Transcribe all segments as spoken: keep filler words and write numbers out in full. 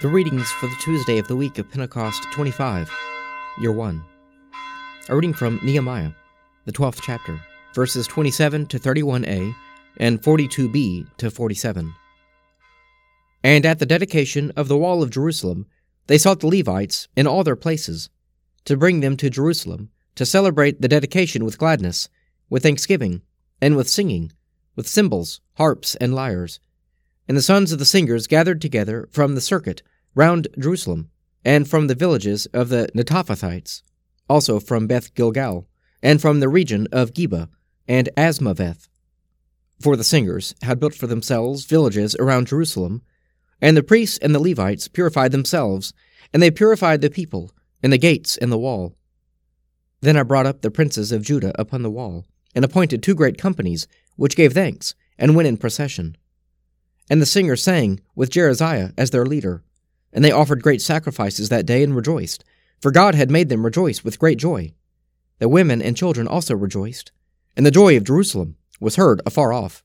The readings for the Tuesday of the week of Pentecost twenty-five, year one. A reading from Nehemiah, the twelfth chapter, verses twenty-seven to thirty-one a and forty-two b to forty-seven. And at the dedication of the wall of Jerusalem, they sought the Levites in all their places, to bring them to Jerusalem, to celebrate the dedication with gladness, with thanksgiving, and with singing, with cymbals, harps, and lyres. And the sons of the singers gathered together from the circuit round Jerusalem, and from the villages of the Netophathites, also from Beth Gilgal, and from the region of Geba and Asmaveth. For the singers had built for themselves villages around Jerusalem, and the priests and the Levites purified themselves, and they purified the people, and the gates and the wall. Then I brought up the princes of Judah upon the wall, and appointed two great companies, which gave thanks, and went in procession. And the singers sang, with Jezrahiah as their leader. And they offered great sacrifices that day and rejoiced, for God had made them rejoice with great joy. The women and children also rejoiced, and the joy of Jerusalem was heard afar off.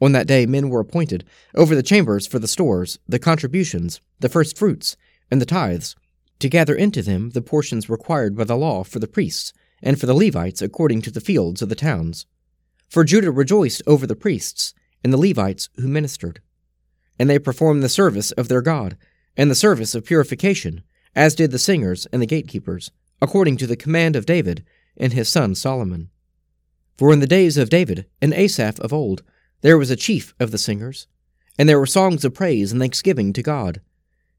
On that day men were appointed over the chambers for the stores, the contributions, the first fruits, and the tithes, to gather into them the portions required by the law for the priests, and for the Levites according to the fields of the towns. For Judah rejoiced over the priests, and the Levites who ministered. And they performed the service of their God, and the service of purification, as did the singers and the gatekeepers, according to the command of David and his son Solomon. For in the days of David and Asaph of old, there was a chief of the singers, and there were songs of praise and thanksgiving to God.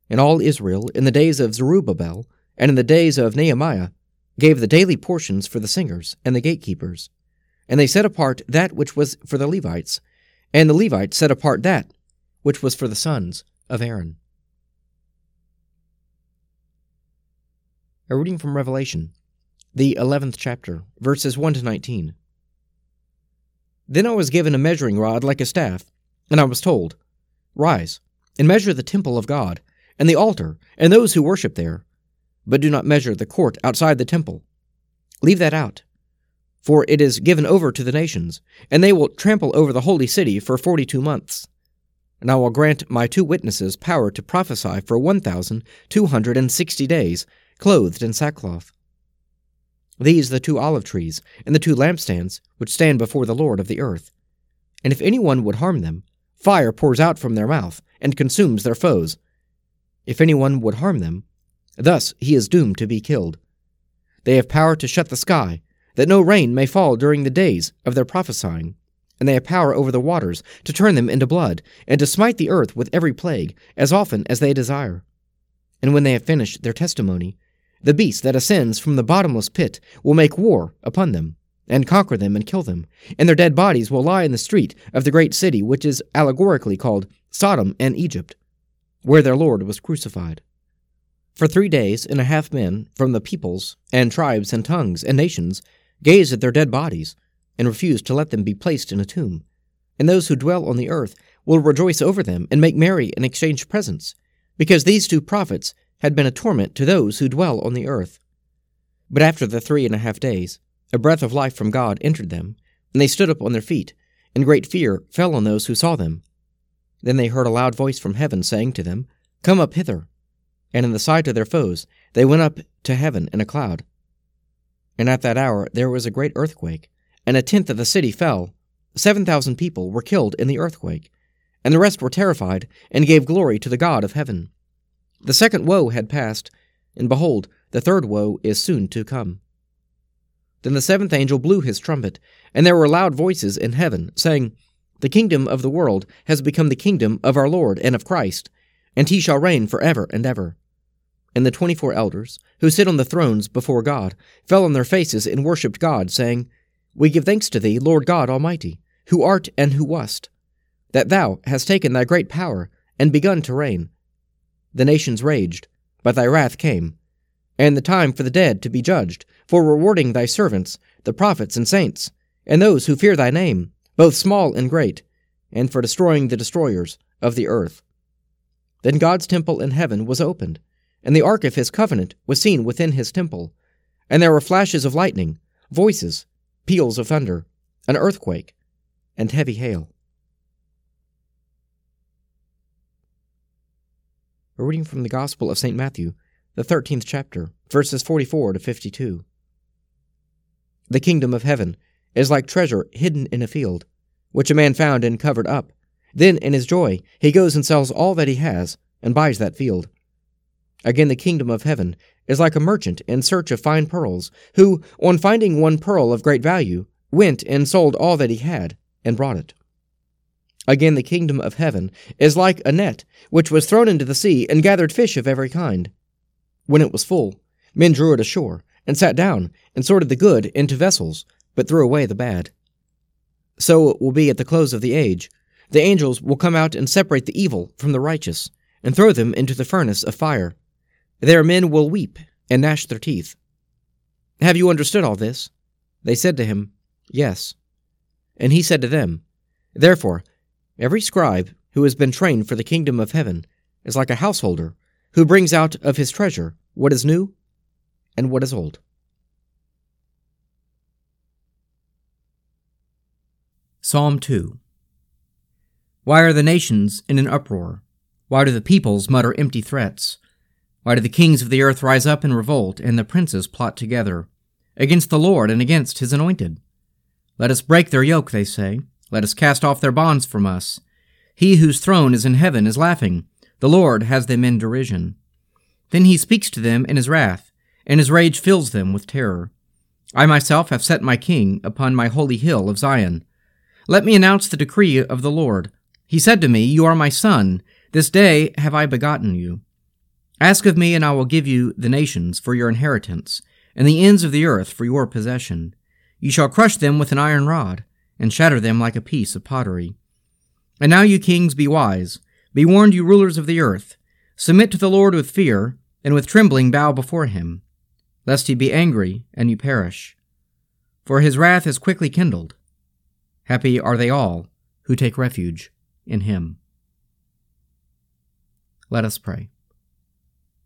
And all Israel, in the days of Zerubbabel, and in the days of Nehemiah, gave the daily portions for the singers and the gatekeepers. And they set apart that which was for the Levites, and the Levites set apart that which was for the sons of Aaron. A reading from Revelation, the eleventh chapter, verses one to nineteen. Then I was given a measuring rod like a staff, and I was told, "Rise, and measure the temple of God, and the altar, and those who worship there, but do not measure the court outside the temple. Leave that out. For it is given over to the nations, and they will trample over the holy city for forty-two months. And I will grant my two witnesses power to prophesy for one thousand two hundred and sixty days, clothed in sackcloth. These the two olive trees, and the two lampstands, which stand before the Lord of the earth. And if anyone would harm them, fire pours out from their mouth, and consumes their foes. If anyone would harm them, thus he is doomed to be killed. They have power to shut the sky, that no rain may fall during the days of their prophesying, and they have power over the waters to turn them into blood, and to smite the earth with every plague, as often as they desire. And when they have finished their testimony, the beast that ascends from the bottomless pit will make war upon them, and conquer them and kill them, and their dead bodies will lie in the street of the great city, which is allegorically called Sodom and Egypt, where their Lord was crucified. For three days and a half men from the peoples, and tribes, and tongues, and nations, gazed at their dead bodies, and refused to let them be placed in a tomb. And those who dwell on the earth will rejoice over them, and make merry, and exchange presents, because these two prophets had been a torment to those who dwell on the earth. But after the three and a half days, a breath of life from God entered them, and they stood up on their feet, and great fear fell on those who saw them. Then they heard a loud voice from heaven saying to them, "Come up hither." And in the sight of their foes they went up to heaven in a cloud. And at that hour there was a great earthquake, and a tenth of the city fell. Seven thousand people were killed in the earthquake, and the rest were terrified, and gave glory to the God of heaven. The second woe had passed, and behold, the third woe is soon to come. Then the seventh angel blew his trumpet, and there were loud voices in heaven, saying, "The kingdom of the world has become the kingdom of our Lord and of Christ, and he shall reign forever and ever." And the twenty-four elders, who sit on the thrones before God, fell on their faces and worshipped God, saying, "We give thanks to thee, Lord God Almighty, who art and who wast, that thou hast taken thy great power, and begun to reign. The nations raged, but thy wrath came, and the time for the dead to be judged, for rewarding thy servants, the prophets and saints, and those who fear thy name, both small and great, and for destroying the destroyers of the earth." Then God's temple in heaven was opened, and the ark of his covenant was seen within his temple. And there were flashes of lightning, voices, peals of thunder, an earthquake, and heavy hail. We're reading from the Gospel of Saint Matthew, the thirteenth chapter, verses forty-four to fifty-two. The kingdom of heaven is like treasure hidden in a field, which a man found and covered up. Then in his joy he goes and sells all that he has, and buys that field. Again, the kingdom of heaven is like a merchant in search of fine pearls, who, on finding one pearl of great value, went and sold all that he had, and brought it. Again, the kingdom of heaven is like a net, which was thrown into the sea, and gathered fish of every kind. When it was full, men drew it ashore, and sat down, and sorted the good into vessels, but threw away the bad. So it will be at the close of the age. The angels will come out and separate the evil from the righteous, and throw them into the furnace of fire. There men will weep and gnash their teeth. Have you understood all this? They said to him, Yes. And he said to them, Therefore, every scribe who has been trained for the kingdom of heaven is like a householder who brings out of his treasure what is new and what is old. Psalm two. Why are the nations in an uproar? Why do the peoples mutter empty threats? Why do the kings of the earth rise up in revolt, and the princes plot together against the Lord and against his anointed? Let us break their yoke, they say. Let us cast off their bonds from us. He whose throne is in heaven is laughing. The Lord has them in derision. Then he speaks to them in his wrath, and his rage fills them with terror. I myself have set my king upon my holy hill of Zion. Let me announce the decree of the Lord. He said to me, You are my son. This day have I begotten you. Ask of me, and I will give you the nations for your inheritance, and the ends of the earth for your possession. You shall crush them with an iron rod, and shatter them like a piece of pottery. And now, you kings, be wise. Be warned, you rulers of the earth. Submit to the Lord with fear, and with trembling bow before him, lest he be angry, and you perish. For his wrath is quickly kindled. Happy are they all who take refuge in him. Let us pray.